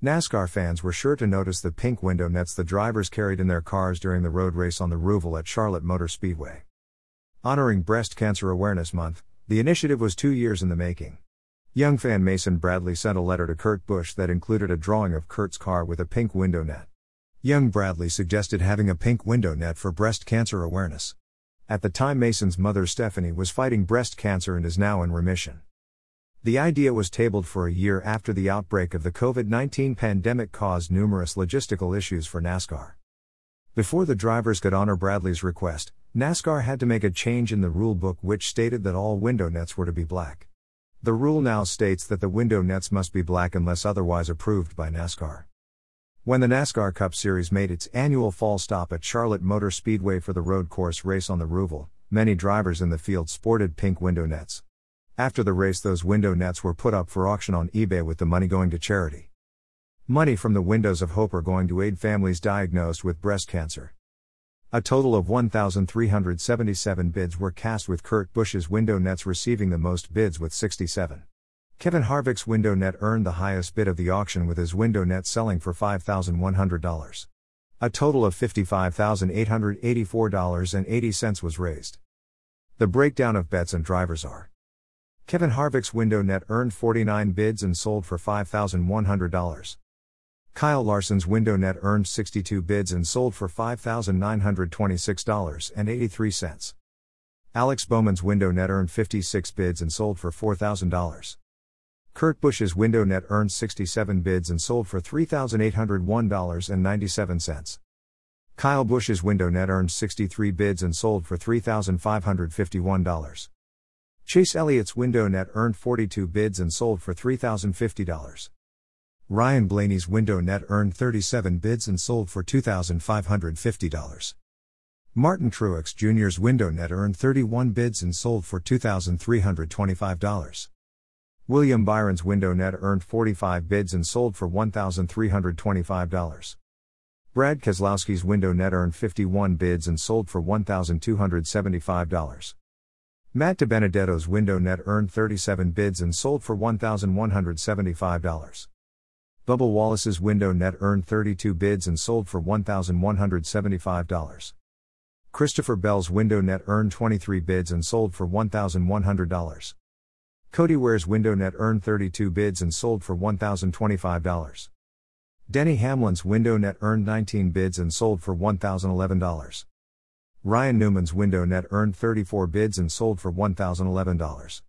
NASCAR fans were sure to notice the pink window nets the drivers carried in their cars during the road race on the Roval at Charlotte Motor Speedway. Honoring Breast Cancer Awareness Month, the initiative was 2 years in the making. Young fan Mason Bradley sent a letter to Kurt Busch that included a drawing of Kurt's car with a pink window net. Young Bradley suggested having a pink window net for breast cancer awareness. At the time, Mason's mother Stephanie was fighting breast cancer and is now in remission. The idea was tabled for a year after the outbreak of the COVID-19 pandemic caused numerous logistical issues for NASCAR. Before the drivers could honor Bradley's request, NASCAR had to make a change in the rule book which stated that all window nets were to be black. The rule now states that the window nets must be black unless otherwise approved by NASCAR. When the NASCAR Cup Series made its annual fall stop at Charlotte Motor Speedway for the road course race on the Roval, many drivers in the field sported pink window nets. After the race, those window nets were put up for auction on eBay, with the money going to charity. Money from the Windows of Hope are going to aid families diagnosed with breast cancer. A total of 1,377 bids were cast, with Kurt Busch's window nets receiving the most bids with 67. Kevin Harvick's window net earned the highest bid of the auction, with his window net selling for $5,100. A total of $55,884.80 was raised. The breakdown of bets and drivers are: Kevin Harvick's window net earned 49 bids and sold for $5,100. Kyle Larson's window net earned 62 bids and sold for $5,926.83. Alex Bowman's window net earned 56 bids and sold for $4,000. Kurt Busch's window net earned 67 bids and sold for $3,801.97. Kyle Busch's window net earned 63 bids and sold for $3,551. Chase Elliott's window net earned 42 bids and sold for $3,050. Ryan Blaney's window net earned 37 bids and sold for $2,550. Martin Truex Jr.'s window net earned 31 bids and sold for $2,325. William Byron's window net earned 45 bids and sold for $1,325. Brad Keselowski's window net earned 51 bids and sold for $1,275. Matt DiBenedetto's window net earned 37 bids and sold for $1,175. Bubba Wallace's window net earned 32 bids and sold for $1,175. Christopher Bell's window net earned 23 bids and sold for $1,100. Cody Ware's window net earned 32 bids and sold for $1,025. Denny Hamlin's window net earned 19 bids and sold for $1,011. Ryan Newman's window net earned 34 bids and sold for $1,011.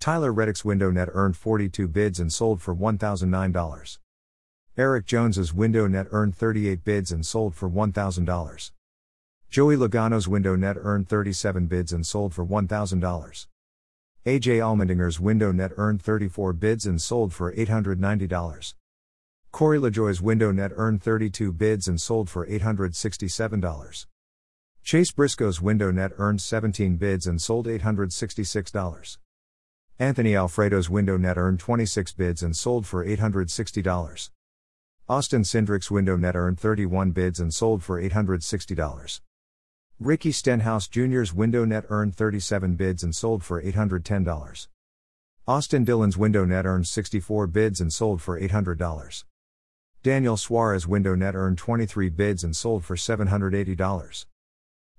Tyler Reddick's window net earned 42 bids and sold for $1,009. Eric Jones's window net earned 38 bids and sold for $1,000. Joey Logano's window net earned 37 bids and sold for $1,000. AJ Allmendinger's window net earned 34 bids and sold for $890. Corey LaJoie's window net earned 32 bids and sold for $867. Chase Briscoe's window net earned 17 bids and sold $866. Anthony Alfredo's window net earned 26 bids and sold for $860. Austin Cindric's window net earned 31 bids and sold for $860. Ricky Stenhouse Jr.'s window net earned 37 bids and sold for $810. Austin Dillon's window net earned 64 bids and sold for $800. Daniel Suarez's window net earned 23 bids and sold for $780.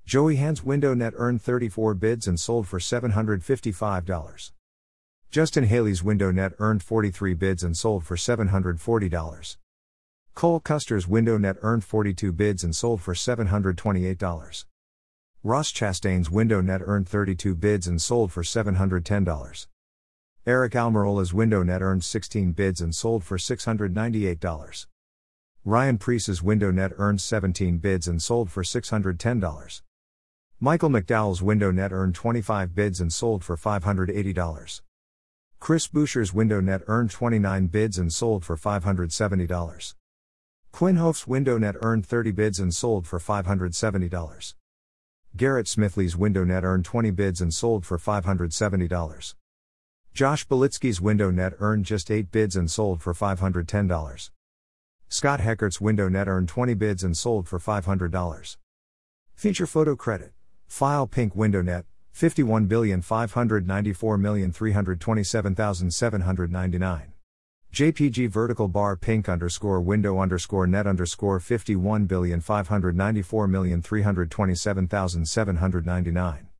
Joey Hand's window net earned 34 bids and sold for $755. Justin Haley's window net earned 43 bids and sold for $740. Cole Custer's window net earned 42 bids and sold for $728. Ross Chastain's window net earned 32 bids and sold for $710. Eric Almirola's window net earned 16 bids and sold for $698. Ryan Preece's window net earned 17 bids and sold for $610. Michael McDowell's window net earned 25 bids and sold for $580. Chris Buescher's window net earned 29 bids and sold for $570. Quinn Hof's window net earned 30 bids and sold for $570. Garrett Smithley's window net earned 20 bids and sold for $570. Josh Belitsky's window net earned just 8 bids and sold for $510. Scott Heckert's window net earned 20 bids and sold for $500. Feature photo credit. File pink window net, 51,594,327,799. JPG vertical bar pink underscore window underscore net underscore 51,594,327,799.